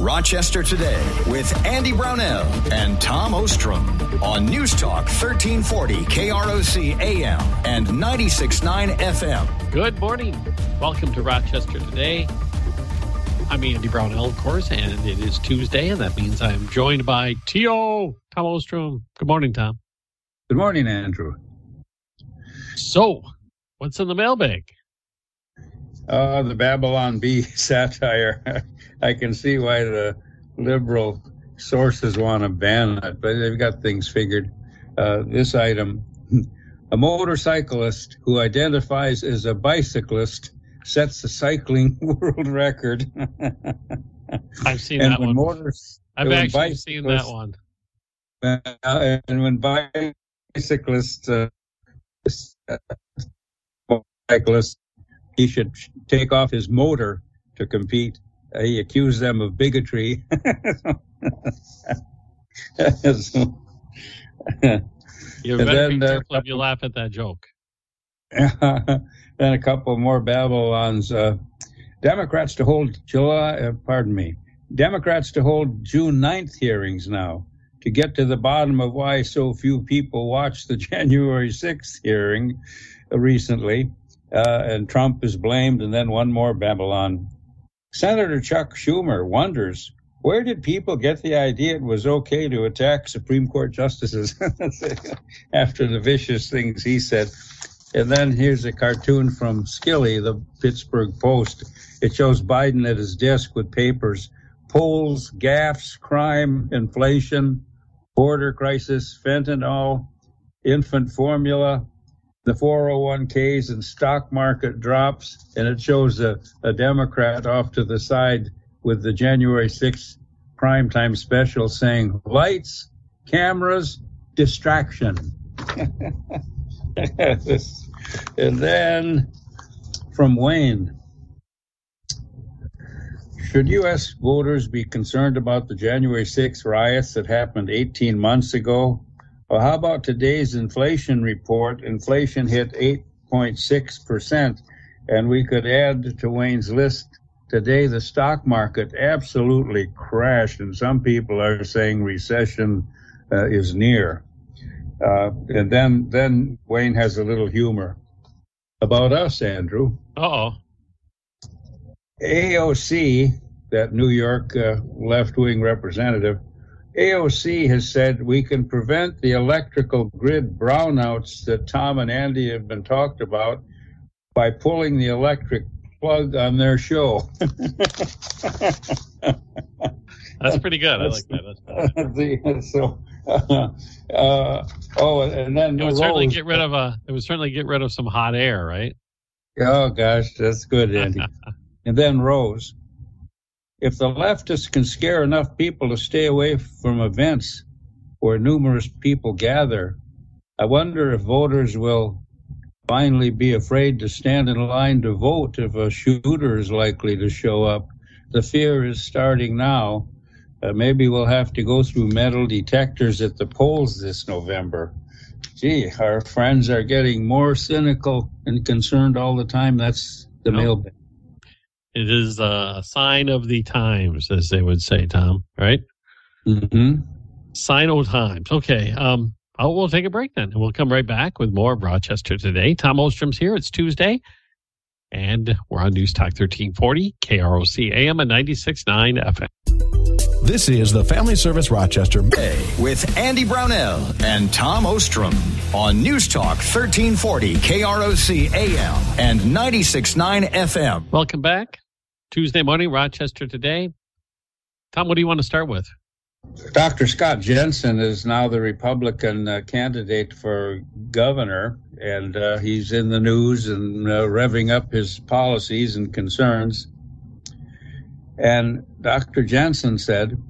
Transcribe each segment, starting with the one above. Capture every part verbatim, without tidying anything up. Rochester Today with Andy Brownell and Tom Ostrom on News Talk thirteen forty K R O C A M and ninety-six point nine F M. Good morning. Welcome to Rochester Today. I'm Andy Brownell, of course, and it is Tuesday, and that means I'm joined by T O Tom Ostrom. Good morning, Tom. Good morning, Andrew. So, what's in the mailbag? Uh, the Babylon Bee satire. I can see why the liberal sources want to ban it, but they've got things figured. Uh, this item, a motorcyclist who identifies as a bicyclist sets the cycling world record. I've seen and that one. Motor, I've actually seen that one. Uh, and when bicyclists, uh, bicyclists, he should take off his motor to compete. Uh, he accused them of bigotry. so, you better be careful if you laugh at that joke. Then a couple more Babylons. Uh, Democrats to hold July. Uh, pardon me. Democrats to hold June ninth hearings now to get to the bottom of why so few people watched the January sixth hearing recently. Uh, and Trump is blamed. And then one more Babylon. Senator Chuck Schumer wonders, where did people get the idea it was okay to attack Supreme Court justices after the vicious things he said? And then here's a cartoon from Skilly, the Pittsburgh Post. It shows Biden at his desk with papers, polls, gaffes, crime, inflation, border crisis, fentanyl, infant formula, the four oh one k's and stock market drops, and it shows a, a Democrat off to the side with the January sixth primetime special saying, lights, cameras, distraction. And then from Wayne, should U S voters be concerned about the January sixth riots that happened eighteen months ago? Well, how about today's inflation report? Inflation hit eight point six percent, and we could add to Wayne's list today the stock market absolutely crashed, and some people are saying recession uh, is near. Uh, and then then Wayne has a little humor about us, Andrew. Uh-oh. A O C, that New York uh, left-wing representative, A O C has said we can prevent the electrical grid brownouts that Tom and Andy have been talked about by pulling the electric plug on their show. That's pretty good. I like that. That's the, so, uh, uh, oh, and then it would Rose, certainly get rid of a. It would certainly get rid of some hot air, right? Oh gosh, that's good, Andy. And then Rose. If the leftists can scare enough people to stay away from events where numerous people gather, I wonder if voters will finally be afraid to stand in line to vote if a shooter is likely to show up. The fear is starting now. Uh, maybe we'll have to go through metal detectors at the polls this November. Gee, our friends are getting more cynical and concerned all the time. That's the nope. mailbag. It is a sign of the times, as they would say, Tom, right? Mm-hmm. Sign of times. Okay. Um, I'll, we'll take a break then, and we'll come right back with more of Rochester Today. Tom Ostrom's here. It's Tuesday, and we're on News Talk thirteen forty, K R O C A M and ninety-six point nine F M. This is the Family Service Rochester Bay with Andy Brownell and Tom Ostrom on News Talk thirteen forty, K R O C A M and ninety-six point nine F M. Welcome back. Tuesday morning, Rochester Today. Tom, what do you want to start with? Doctor Scott Jensen is now the Republican uh, candidate for governor, and uh, he's in the news and uh, revving up his policies and concerns. And Doctor Jensen said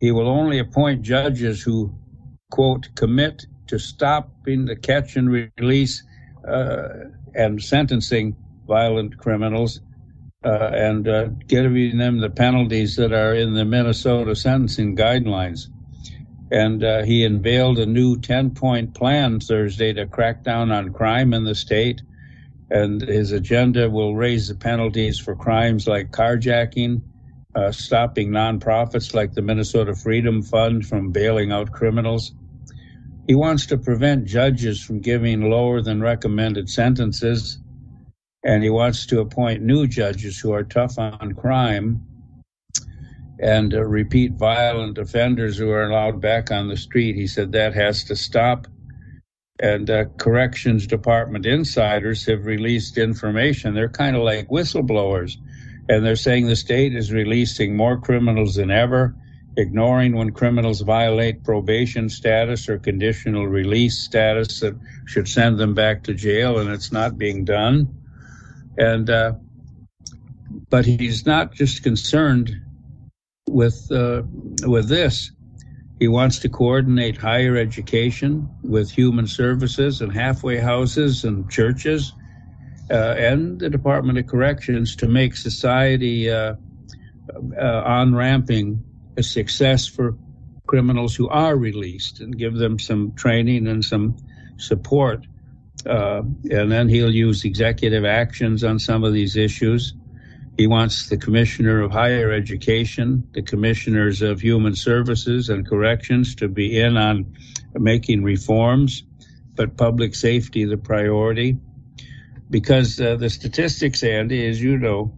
he will only appoint judges who, quote, commit to stopping the catch and release uh, and sentencing violent criminals Uh, and uh, giving them the penalties that are in the Minnesota sentencing guidelines. And uh, he unveiled a new ten-point plan Thursday to crack down on crime in the state. And his agenda will raise the penalties for crimes like carjacking, uh, stopping nonprofits like the Minnesota Freedom Fund from bailing out criminals. He wants to prevent judges from giving lower than recommended sentences, and he wants to appoint new judges who are tough on crime and uh, repeat violent offenders who are allowed back on the street. He said that has to stop. And uh, corrections department insiders have released information. They're kind of like whistleblowers, and they're saying the state is releasing more criminals than ever, ignoring when criminals violate probation status or conditional release status that should send them back to jail, and it's not being done. And uh, but he's not just concerned with uh, with this. He wants to coordinate higher education with human services and halfway houses and churches uh, and the Department of Corrections to make society uh, uh, on-ramping a success for criminals who are released, and give them some training and some support. Uh, and then he'll use executive actions on some of these issues. He wants the commissioner of higher education, the commissioners of human services and corrections to be in on making reforms, but public safety the priority. Because uh, the statistics, Andy, as you know,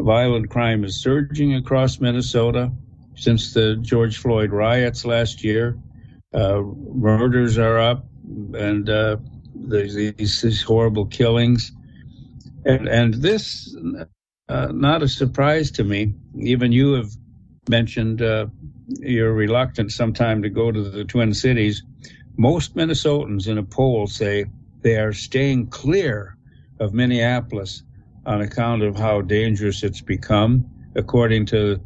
violent crime is surging across Minnesota since the George Floyd riots last year. Uh, murders are up, and uh, there's these, these horrible killings. And, and this... Uh, not a surprise to me. Even you have mentioned uh, your reluctance sometime to go to the Twin Cities. Most Minnesotans in a poll say they are staying clear of Minneapolis on account of how dangerous it's become, according to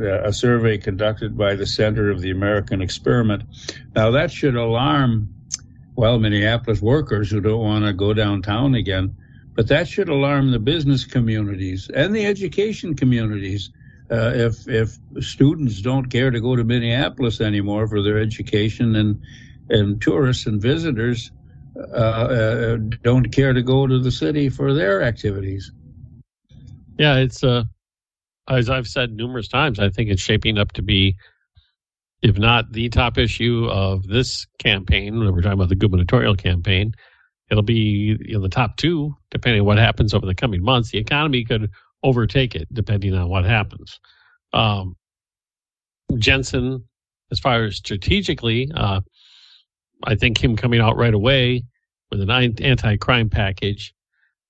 uh, a survey conducted by the Center of the American Experiment. Now, that should alarm, well, Minneapolis workers who don't want to go downtown again. But that should alarm the business communities and the education communities uh, if if students don't care to go to Minneapolis anymore for their education, and and tourists and visitors uh, uh, don't care to go to the city for their activities. Yeah, it's uh, as I've said numerous times, I think it's shaping up to be, if not the top issue of this campaign, when we're talking about the gubernatorial campaign, it'll be in you know, the top two, depending on what happens over the coming months. The economy could overtake it, depending on what happens. Um, Jensen, as far as strategically, uh, I think him coming out right away with an anti-crime package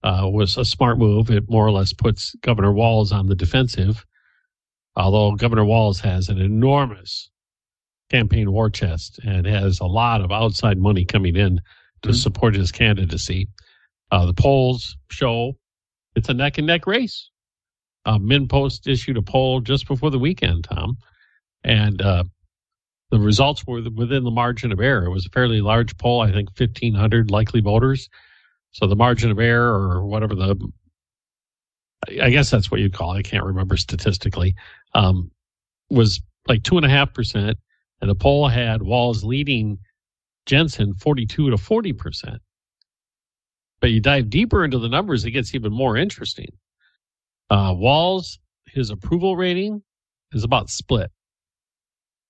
uh, was a smart move. It more or less puts Governor Walz on the defensive, although Governor Walz has an enormous campaign war chest and has a lot of outside money coming in to support his candidacy. Uh, the polls show it's a neck and neck race. Uh, Min Post issued a poll just before the weekend, Tom, and uh, the results were within the margin of error. It was a fairly large poll, I think fifteen hundred likely voters. So the margin of error, or whatever the, I guess that's what you'd call it, I can't remember statistically, um, was like two and a half percent. And the poll had Walz leading Jensen forty-two to forty percent. But you dive deeper into the numbers, it gets even more interesting. Uh, Walz, his approval rating is about split.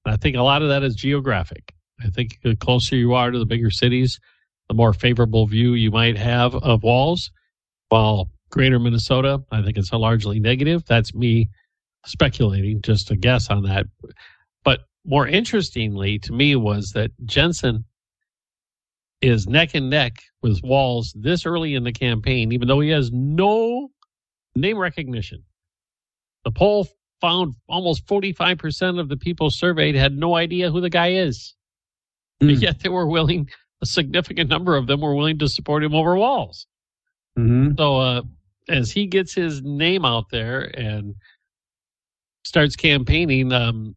And I think a lot of that is geographic. I think the closer you are to the bigger cities, the more favorable view you might have of Walz. While greater Minnesota, I think it's a largely negative. That's me speculating, just a guess on that. But more interestingly to me was that Jensen is neck and neck with Walz this early in the campaign, even though he has no name recognition. The poll found almost forty-five percent of the people surveyed had no idea who the guy is. Mm. And yet they were willing, a significant number of them were willing to support him over Walz. Mm-hmm. So uh, as he gets his name out there and starts campaigning, um,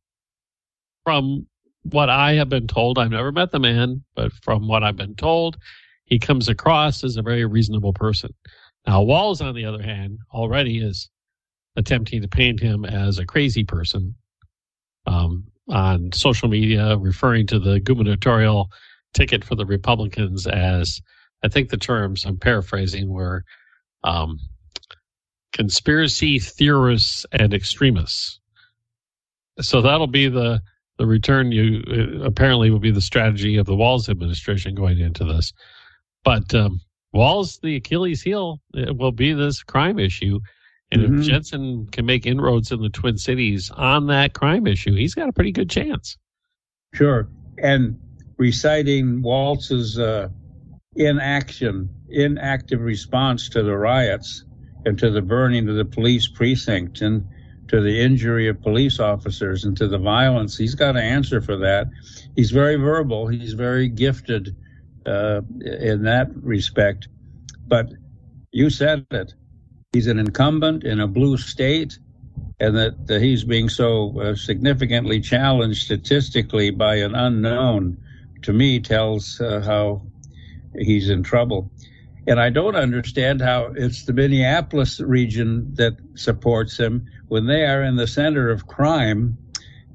from what I have been told, I've never met the man, but from what I've been told, he comes across as a very reasonable person. Now, Walz, on the other hand, already is attempting to paint him as a crazy person um, on social media, referring to the gubernatorial ticket for the Republicans as, I think the terms I'm paraphrasing were um, conspiracy theorists and extremists. so that'll be the the return. You apparently will be the strategy of the Walz administration going into this. But um, Walz, the Achilles heel, it will be this crime issue. And mm-hmm. if Jensen can make inroads in the Twin Cities on that crime issue, he's got a pretty good chance. Sure. And reciting Walz's uh, inaction, inactive response to the riots and to the burning of the police precinct and to the injury of police officers and to the violence, he's got to answer for that. He's very verbal. He's very gifted uh, in that respect. But you said it. He's an incumbent in a blue state, and that, that he's being so uh, significantly challenged statistically by an unknown, to me, tells uh, how he's in trouble. And I don't understand how it's the Minneapolis region that supports him when they are in the center of crime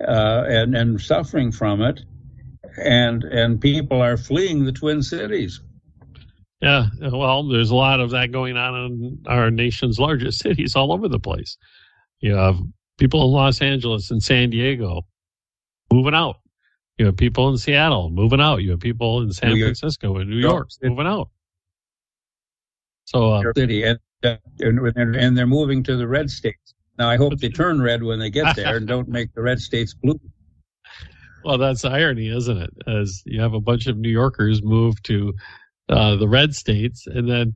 uh, and, and suffering from it, and and people are fleeing the Twin Cities. Yeah, well, there's a lot of that going on in our nation's largest cities all over the place. You have people in Los Angeles and San Diego moving out. You have people in Seattle moving out. You have people in San Francisco and New York moving out. So, uh, city and, uh, and they're moving to the red states. Now, I hope they turn red when they get there and don't make the red states blue. Well, that's the irony, isn't it? As you have a bunch of New Yorkers move to Uh, the red states, and then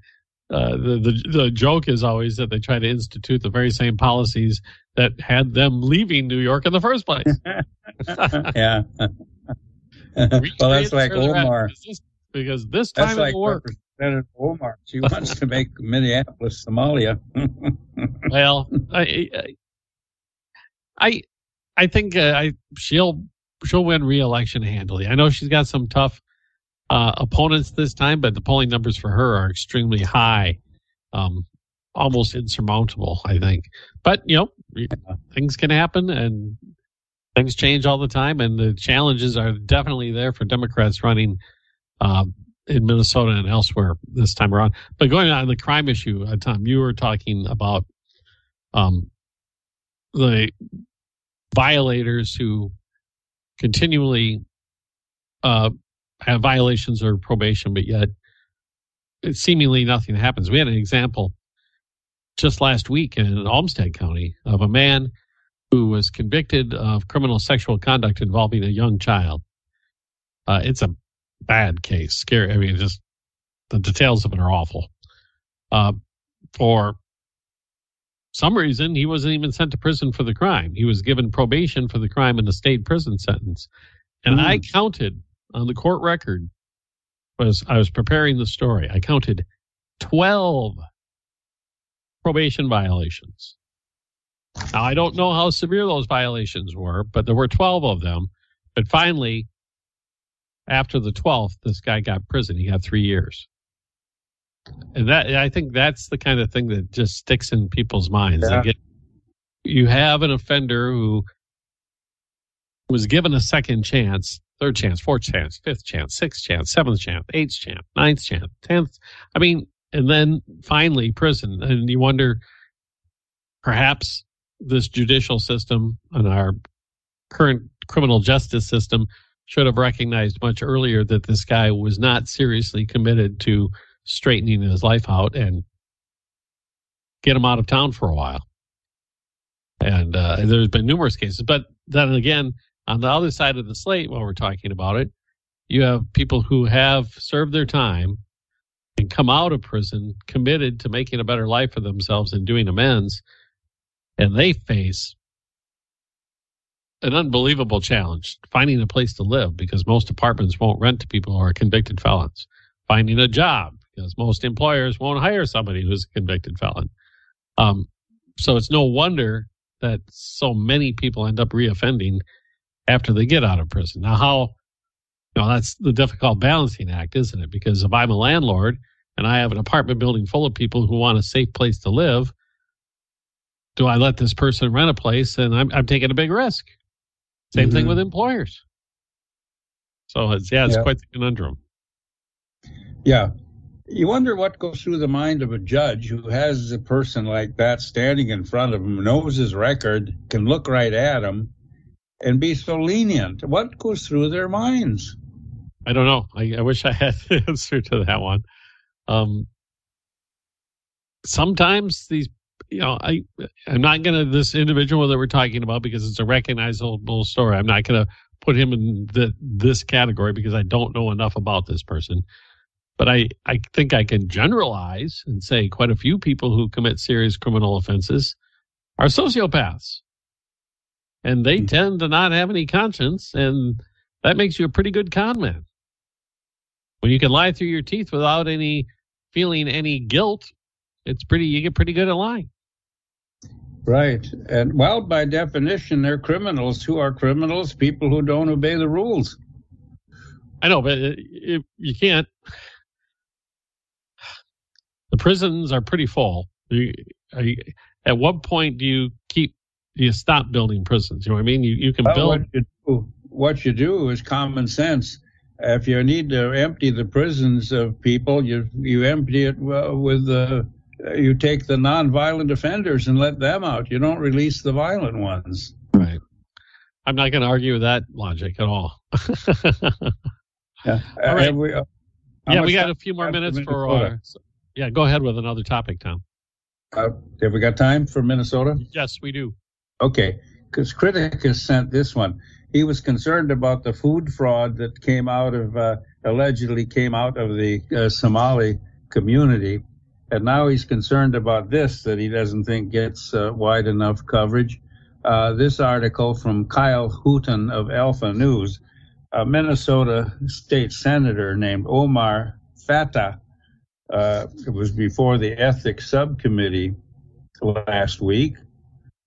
uh, the, the the joke is always that they try to institute the very same policies that had them leaving New York in the first place. Yeah. Well, that's like Omar. Because this time that's it like will work. Representative Omar, she wants to make Minneapolis Somalia. Well, I I I think uh, I she'll she'll win re-election handily. I know she's got some tough Uh, opponents this time, but the polling numbers for her are extremely high, um, almost insurmountable, I think. But, you know, things can happen and things change all the time, and the challenges are definitely there for Democrats running uh, in Minnesota and elsewhere this time around. But going on the crime issue, uh, Tom, you were talking about um, the violators who continually uh, have violations or probation, but yet it seemingly nothing happens. We had an example just last week in Olmsted County of a man who was convicted of criminal sexual conduct involving a young child. Uh, it's a bad case, scary. I mean, just the details of it are awful. Uh, for some reason, he wasn't even sent to prison for the crime. He was given probation for the crime and a state prison sentence. And mm. I counted on the court record, was I was preparing the story, I counted twelve probation violations. Now, I don't know how severe those violations were, but there were twelve of them. But finally, after the twelfth, this guy got prison. He got three years. And that, I think that's the kind of thing that just sticks in people's minds. Yeah. They get, you have an offender who was given a second chance, third chance, fourth chance, fifth chance, sixth chance, seventh chance, eighth chance, ninth chance, tenth. I mean, and then finally prison. And you wonder, perhaps this judicial system and our current criminal justice system should have recognized much earlier that this guy was not seriously committed to straightening his life out and get him out of town for a while. And uh, there's been numerous cases. But then again, on the other side of the slate, while we're talking about it, you have people who have served their time and come out of prison committed to making a better life for themselves and doing amends, and they face an unbelievable challenge, finding a place to live because most apartments won't rent to people who are convicted felons, finding a job because most employers won't hire somebody who's a convicted felon. Um, so it's no wonder that so many people end up reoffending after they get out of prison. Now, how, you know, that's the difficult balancing act, isn't it? Because if I'm a landlord and I have an apartment building full of people who want a safe place to live, do I let this person rent a place? And I'm, I'm taking a big risk. Same mm-hmm. thing with employers. So it's, yeah, it's yeah. quite the conundrum. Yeah. You wonder what goes through the mind of a judge who has a person like that standing in front of him, knows his record, can look right at him, and be so lenient? What goes through their minds? I don't know. I, I wish I had the answer to that one. Um, sometimes these, you know, I, I'm not going to, this individual that we're talking about, because it's a recognizable story, I'm not going to put him in the, this category because I don't know enough about this person. But I, I think I can generalize and say quite a few people who commit serious criminal offenses are sociopaths. And they tend to not have any conscience, and that makes you a pretty good con man. When you can lie through your teeth without any feeling any guilt, it's pretty, you get pretty good at lying. Right. And well, by definition, they're criminals. Who are criminals? People who don't obey the rules. I know, but it, it, you can't. The prisons are pretty full. You, are you, at what point do you keep, do you stop building prisons? You know what I mean? You, you can well, build. What you, do, what you do is common sense. If you need to empty the prisons of people, you you empty it with the, you take the nonviolent offenders and let them out. You don't release the violent ones. Right. I'm not going to argue with that logic at all. Yeah. All right. We, uh, yeah, we got a few more minutes for our. So, yeah, go ahead with another topic, Tom. Uh, have we got time for Minnesota? Yes, we do. Okay, because Criticus sent this one. He was concerned about the food fraud that came out of, uh, allegedly came out of the uh, Somali community. And now he's concerned about this, that he doesn't think gets uh, wide enough coverage. Uh, this article from Kyle Houghton of Alpha News, a Minnesota state senator named Omar Fata, uh, it was before the ethics subcommittee last week.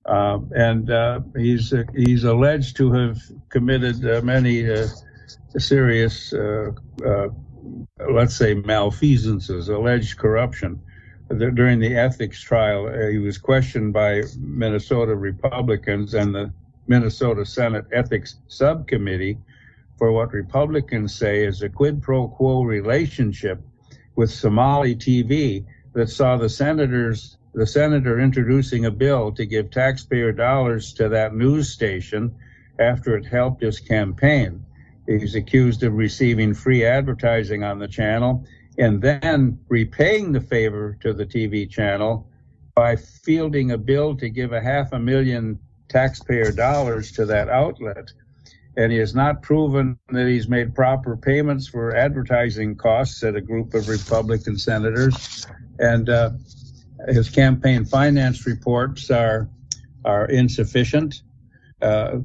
Uh, and uh, he's uh, he's alleged to have committed uh, many uh, serious, uh, uh, let's say, malfeasances, alleged corruption. During the ethics trial, uh, he was questioned by Minnesota Republicans and the Minnesota Senate Ethics Subcommittee for what Republicans say is a quid pro quo relationship with Somali T V that saw the senators. The senator introducing a bill to give taxpayer dollars to that news station after it helped his campaign. He's accused of receiving free advertising on the channel and then repaying the favor to the T V channel by fielding a bill to give a half a million taxpayer dollars to that outlet. And he has not proven that he's made proper payments for advertising costs, said a group of Republican senators. And, uh, his campaign finance reports are are insufficient, uh,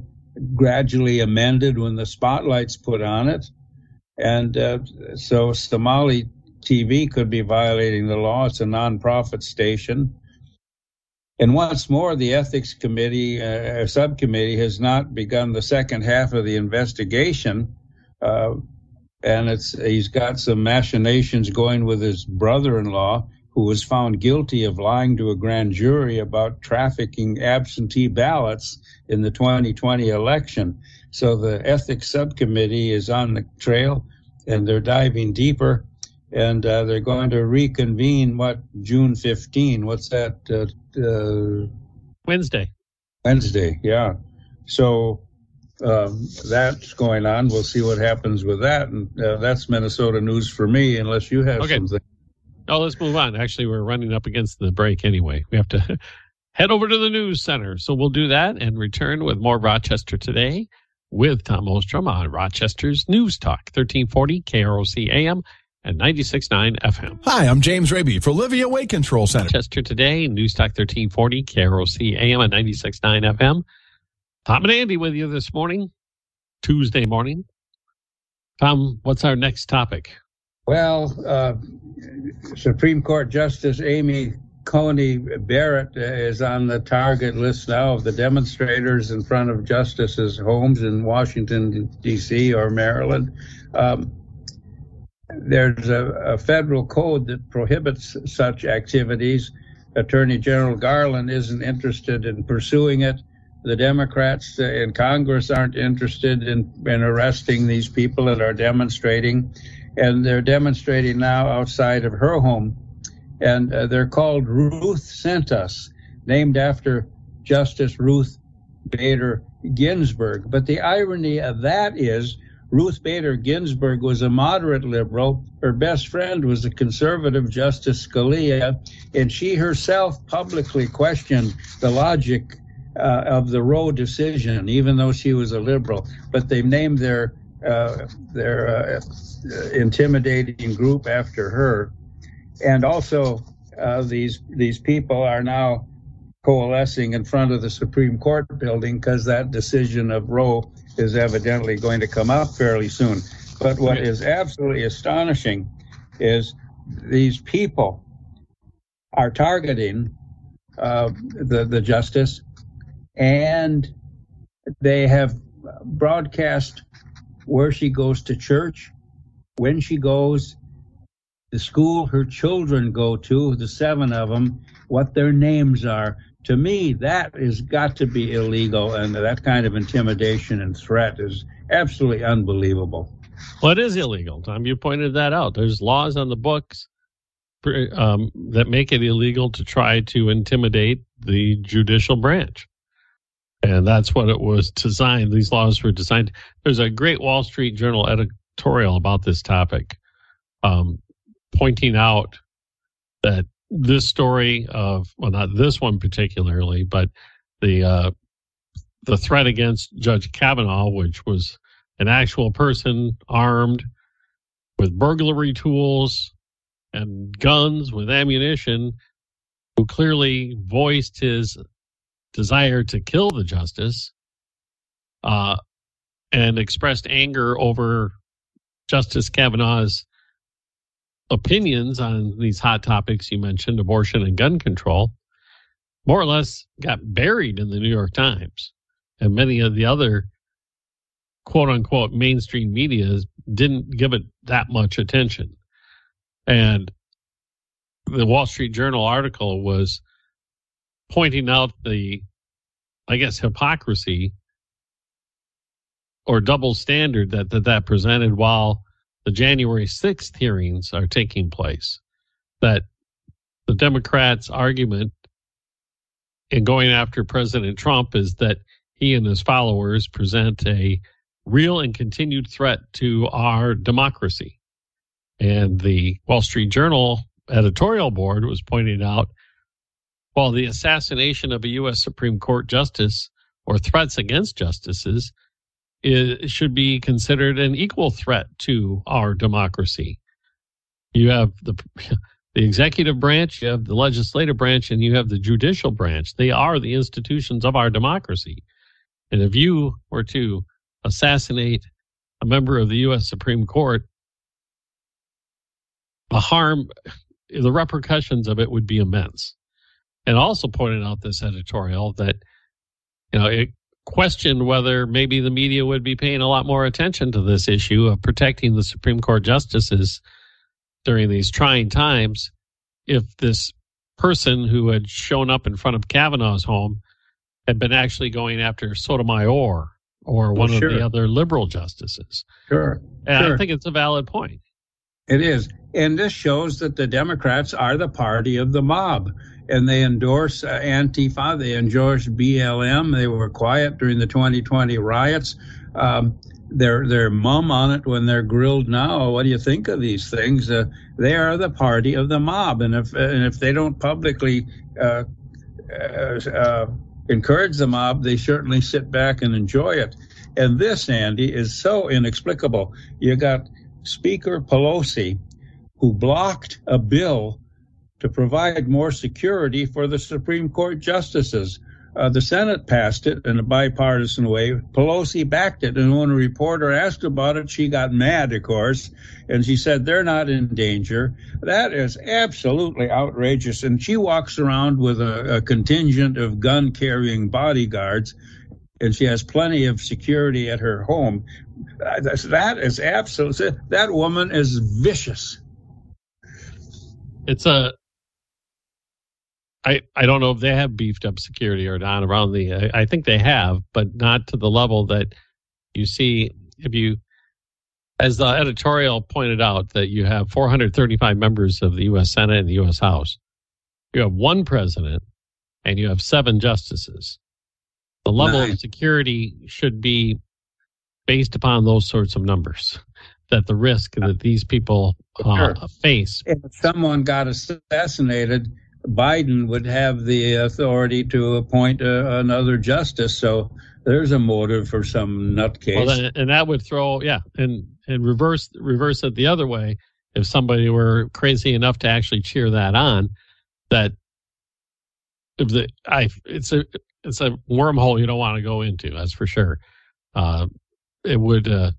gradually amended when the spotlight's put on it. And uh, so Somali T V could be violating the law. It's a nonprofit station. And once more, the ethics committee, uh, subcommittee, has not begun the second half of the investigation. Uh, and it's he's got some machinations going with his brother-in-law, who was found guilty of lying to a grand jury about trafficking absentee ballots in the twenty twenty election. So the ethics subcommittee is on the trail, and they're diving deeper, and uh, they're going to reconvene, what, June fifteenth? What's that? Uh, uh, Wednesday. Wednesday, yeah. So um, that's going on. We'll see what happens with that. And uh, that's Minnesota news for me, unless you have okay. something. Oh, let's move on. Actually, we're running up against the break anyway. We have to head over to the news center. So we'll do that and return with more Rochester Today with Tom Ostrom on Rochester's News Talk, thirteen forty K R O C A M and ninety-six point nine F M. Hi, I'm James Raby for Livia Way Control Center. Rochester Today, News Talk thirteen forty K R O C A M and ninety-six point nine F M. Tom and Andy with you this morning, Tuesday morning. Tom, what's our next topic? Well, uh, Supreme Court Justice Amy Coney Barrett is on the target list now of the demonstrators in front of justices' homes in Washington, D C or Maryland. Um, there's a, a federal code that prohibits such activities. Attorney General Garland isn't interested in pursuing it. The Democrats in Congress aren't interested in, in arresting these people that are demonstrating. And they're demonstrating now outside of her home. And uh, they're called Ruth Sentus, named after Justice Ruth Bader Ginsburg. But the irony of that is Ruth Bader Ginsburg was a moderate liberal. Her best friend was the conservative Justice Scalia, and she herself publicly questioned the logic uh, of the Roe decision, even though she was a liberal. But they named their uh, their uh, intimidating group after her, and also uh, these these people are now coalescing in front of the Supreme Court building because that decision of Roe is evidently going to come out fairly soon. But what is absolutely astonishing is these people are targeting uh, the, the justice, and they have broadcast where she goes to church, when she goes, the school her children go to, the seven of them, what their names are. To me, that has got to be illegal, and that kind of intimidation and threat is absolutely unbelievable. Well, it is illegal, Tom. You pointed that out. There's laws on the books um, that make it illegal to try to intimidate the judicial branch. And that's what it was designed. These laws were designed. There's a great Wall Street Journal editorial about this topic, um, pointing out that this story of, well, not this one particularly, but the uh, the threat against Judge Kavanaugh, which was an actual person armed with burglary tools and guns with ammunition, who clearly voiced his desire to kill the justice uh, and expressed anger over Justice Kavanaugh's opinions on these hot topics you mentioned, abortion and gun control, more or less got buried in the New York Times. And many of the other quote-unquote mainstream media didn't give it that much attention. And the Wall Street Journal article was pointing out the, I guess, hypocrisy or double standard that that, that presented while the January sixth hearings are taking place, that the Democrats' argument in going after President Trump is that he and his followers present a real and continued threat to our democracy. And the Wall Street Journal editorial board was pointing out, while the assassination of a U S Supreme Court justice or threats against justices It should be considered an equal threat to our democracy. You have the the executive branch, you have the legislative branch, and you have the judicial branch. They are the institutions of our democracy. And if you were to assassinate a member of the U S Supreme Court, the harm, the repercussions of it would be immense. And also pointed out this editorial that, you know, it questioned whether maybe the media would be paying a lot more attention to this issue of protecting the Supreme Court justices during these trying times if this person who had shown up in front of Kavanaugh's home had been actually going after Sotomayor or one well, sure. of the other liberal justices. Sure. And sure. I think it's a valid point. It is. And this shows that the Democrats are the party of the mob, and they endorse uh, Antifa, they endorse B L M, they were quiet during the twenty twenty riots. Um, they're, they're mum on it when they're grilled now. What do you think of these things? Uh, they are the party of the mob, and if, and if they don't publicly uh, uh, encourage the mob, they certainly sit back and enjoy it. And this, Andy, is so inexplicable. You got Speaker Pelosi, who blocked a bill to provide more security for the Supreme Court justices. Uh, the Senate passed it in a bipartisan way. Pelosi backed it, and when a reporter asked about it, she got mad, of course, and she said they're not in danger. That is absolutely outrageous, and she walks around with a, a contingent of gun-carrying bodyguards, and she has plenty of security at her home. That is absolutely, that woman is vicious. It's a, I, I don't know if they have beefed up security or not around the, I, I think they have, but not to the level that you see if you, as the editorial pointed out, that you have four hundred thirty-five members of the U S Senate and the U S House. You have one president and you have seven justices. The level Nine. of security should be based upon those sorts of numbers, that the risk that these people uh, sure. face. If someone got assassinated, Biden would have the authority to appoint a, another justice. So there's a motive for some nutcase. Well, then, and that would throw, yeah, and, and reverse reverse it the other way. If somebody were crazy enough to actually cheer that on, that if the I it's a it's a wormhole you don't want to go into. That's for sure. Uh, it would uh,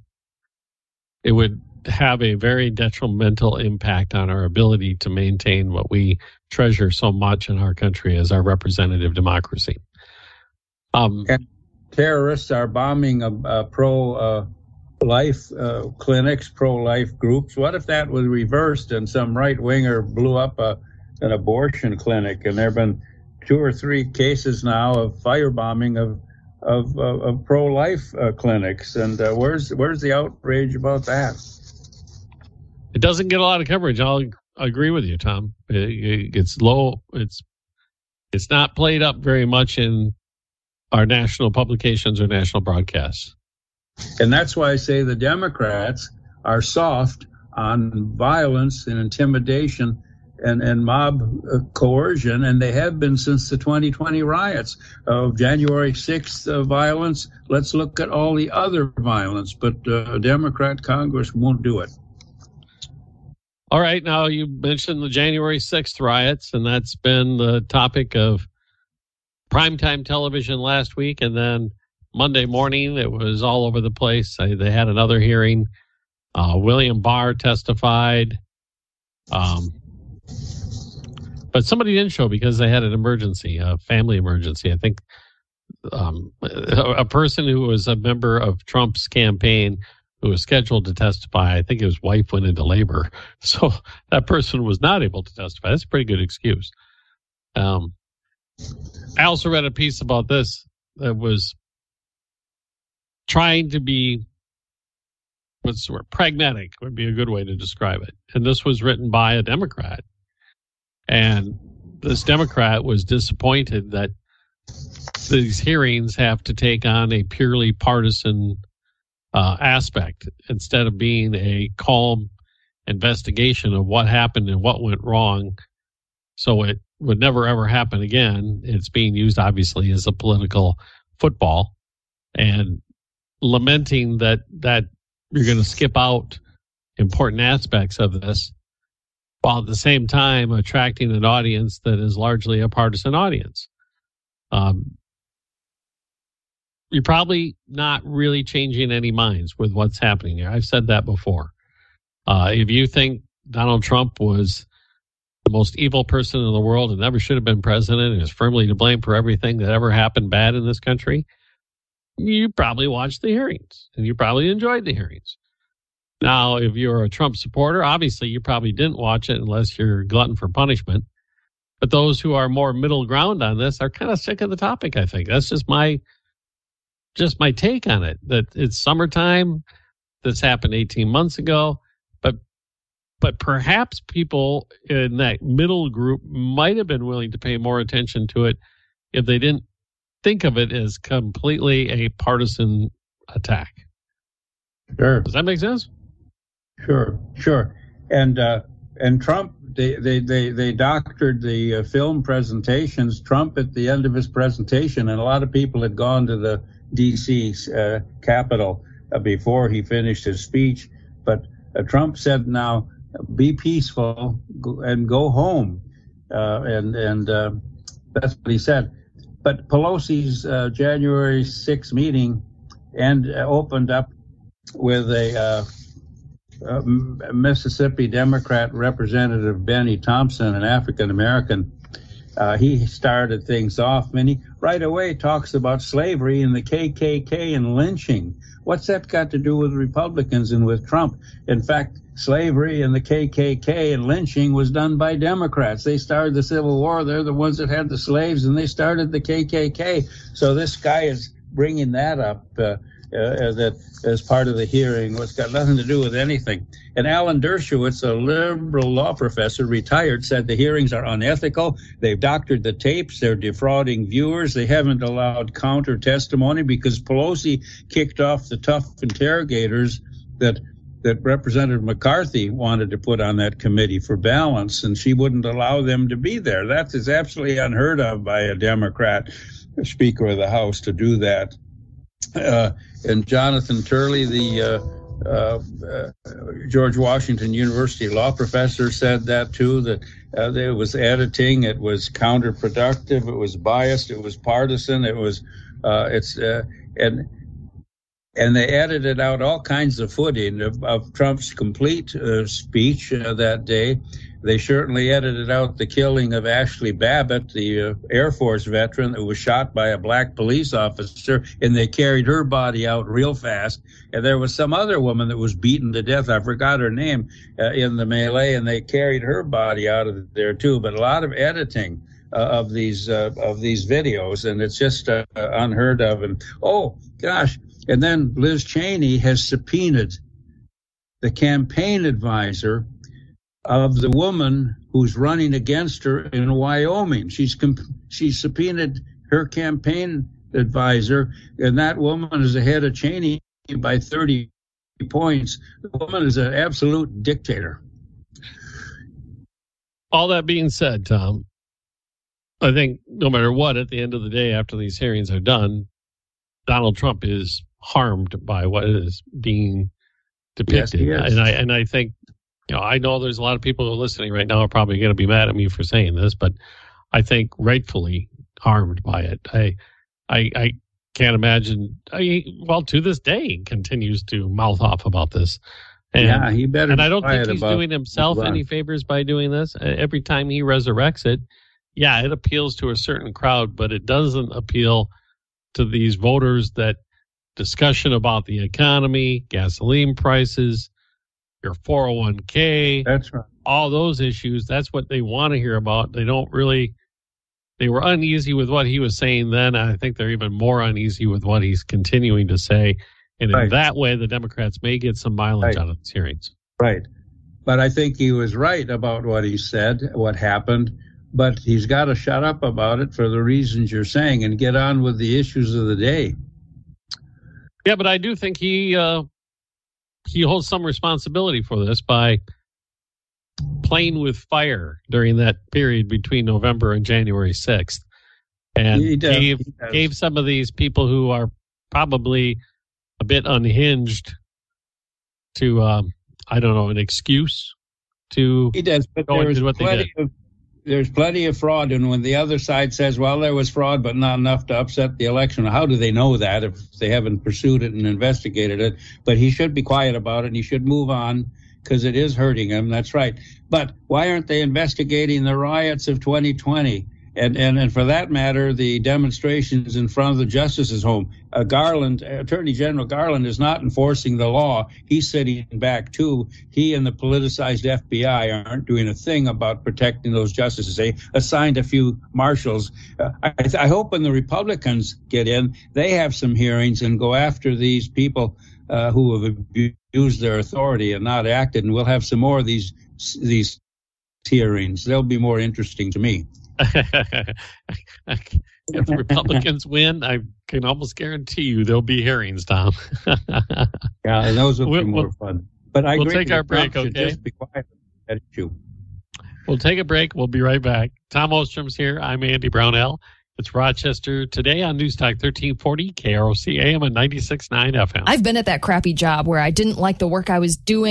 it would have a very detrimental impact on our ability to maintain what we treasure so much in our country as our representative democracy. Um, terrorists are bombing a, a pro uh, life uh, clinics, pro life groups. What if that was reversed and some right winger blew up a, an abortion clinic? And there have been two or three cases now of firebombing of of, of, of pro life uh, clinics. And uh, where's where's the outrage about that? It doesn't get a lot of coverage. I'll agree with you, Tom. It, it, it's low. It's it's not played up very much in our national publications or national broadcasts. And that's why I say the Democrats are soft on violence and intimidation and, and mob uh, coercion, and they have been since the twenty twenty riots of uh, January sixth uh, violence. Let's look at all the other violence, but uh, Democrat Congress won't do it. All right, now you mentioned the January sixth riots, and that's been the topic of primetime television last week, and then Monday morning it was all over the place. I, they had another hearing. Uh, William Barr testified, um, but somebody didn't show because they had an emergency, a family emergency. I think um, a person who was a member of Trump's campaign who was scheduled to testify, I think his wife went into labor. So that person was not able to testify. That's a pretty good excuse. Um, I also read a piece about this that was trying to be, what's the word, pragmatic would be a good way to describe it. And this was written by a Democrat. And this Democrat was disappointed that these hearings have to take on a purely partisan Uh, aspect instead of being a calm investigation of what happened and what went wrong, so it would never ever happen again. It's being used obviously as a political football, and lamenting that that you're going to skip out important aspects of this, while at the same time attracting an audience that is largely a partisan audience. Um, You're probably not really changing any minds with what's happening here. I've said that before. Uh, if you think Donald Trump was the most evil person in the world and never should have been president and is firmly to blame for everything that ever happened bad in this country, you probably watched the hearings and you probably enjoyed the hearings. Now, if you're a Trump supporter, obviously you probably didn't watch it unless you're glutton for punishment. But those who are more middle ground on this are kind of sick of the topic, I think. That's just my... Just my take on it, that it's summertime. This happened eighteen months ago, but but perhaps people in that middle group might have been willing to pay more attention to it if they didn't think of it as completely a partisan attack. Sure. Does that make sense? Sure, sure. And uh, and Trump, they they they, they doctored the uh, film presentations. Trump at the end of his presentation, and a lot of people had gone to the D C's uh, capital uh, before he finished his speech. But uh, Trump said, now, be peaceful and go home. Uh, and and uh, that's what he said. But Pelosi's uh, January sixth meeting and uh, opened up with a, uh, a Mississippi Democrat Representative Benny Thompson, an African-American. Uh, he started things off, and he right away talks about slavery and the K K K and lynching. What's that got to do with Republicans and with Trump? In fact, slavery and the K K K and lynching was done by Democrats. They started the Civil War. They're the ones that had the slaves, and they started the K K K. So this guy is bringing that up uh, uh, that as part of the hearing. It's got nothing to do with anything. And Alan Dershowitz, a liberal law professor, retired, said the hearings are unethical. They've doctored the tapes. They're defrauding viewers. They haven't allowed counter testimony because Pelosi kicked off the tough interrogators that that Representative McCarthy wanted to put on that committee for balance, and she wouldn't allow them to be there. That is absolutely unheard of by a Democrat Speaker of the House to do that. Uh, and Jonathan Turley, the uh, uh, uh, George Washington University law professor, said that too, that uh, there was editing, it was counterproductive, it was biased, it was partisan, it was, uh, it's, uh, and And they edited out all kinds of footage of, of Trump's complete uh, speech uh, that day. They certainly edited out the killing of Ashley Babbitt, the uh, Air Force veteran that was shot by a black police officer, and they carried her body out real fast. And there was some other woman that was beaten to death. I forgot her name uh, in the melee, and they carried her body out of there too. But a lot of editing uh, of these uh, of these videos, and it's just uh, unheard of. And oh gosh. And then Liz Cheney has subpoenaed the campaign advisor of the woman who's running against her in Wyoming. She's she's subpoenaed her campaign advisor, and that woman is ahead of Cheney by thirty points. The woman is an absolute dictator. All that being said, Tom, I think no matter what, at the end of the day, after these hearings are done, Donald Trump is harmed by what is being depicted. Yes, yes. And I and I think, you know, I know there's a lot of people who are listening right now are probably going to be mad at me for saying this, but I think rightfully harmed by it. I I, I can't imagine. I, well, to this day, continues to mouth off about this. And, yeah, he better. And I don't think he's doing himself any favors by doing this. Every time he resurrects it, yeah, it appeals to a certain crowd, but it doesn't appeal to these voters that discussion about the economy, gasoline prices, your four oh one k, that's right, all those issues. That's what they want to hear about. They don't really, they were uneasy with what he was saying then. I think they're even more uneasy with what he's continuing to say. And right, in that way, the Democrats may get some mileage right out of these hearings. Right. But I think he was right about what he said, what happened. But he's got to shut up about it for the reasons you're saying and get on with the issues of the day. Yeah, but I do think he uh, he holds some responsibility for this by playing with fire during that period between November and January sixth. And he does, gave, he does. gave some of these people who are probably a bit unhinged to, um, I don't know, an excuse to he does, but go into what they did. Of- There's plenty of fraud, and when the other side says, well, there was fraud, but not enough to upset the election, how do they know that if they haven't pursued it and investigated it? But he should be quiet about it, and he should move on, because it is hurting him. That's right. But why aren't they investigating the riots of twenty twenty? And, and and for that matter, the demonstrations in front of the justice's home. Uh, Garland, Attorney General Garland, is not enforcing the law. He's sitting back, too. He and the politicized F B I aren't doing a thing about protecting those justices. They assigned a few marshals. Uh, I, I hope when the Republicans get in, they have some hearings and go after these people uh, who have abused their authority and not acted. And we'll have some more of these these hearings. They'll be more interesting to me. If the Republicans win, I can almost guarantee you there'll be hearings, Tom. Yeah, and those will we'll, be more we'll, fun. But I we'll agree take our break, okay? Just be quiet. We'll take a break. We'll be right back. Tom Ostrom's here. I'm Andy Brownell. It's Rochester today on News Talk thirteen forty, K R O C A M and ninety-six point nine F M. I've been at that crappy job where I didn't like the work I was doing.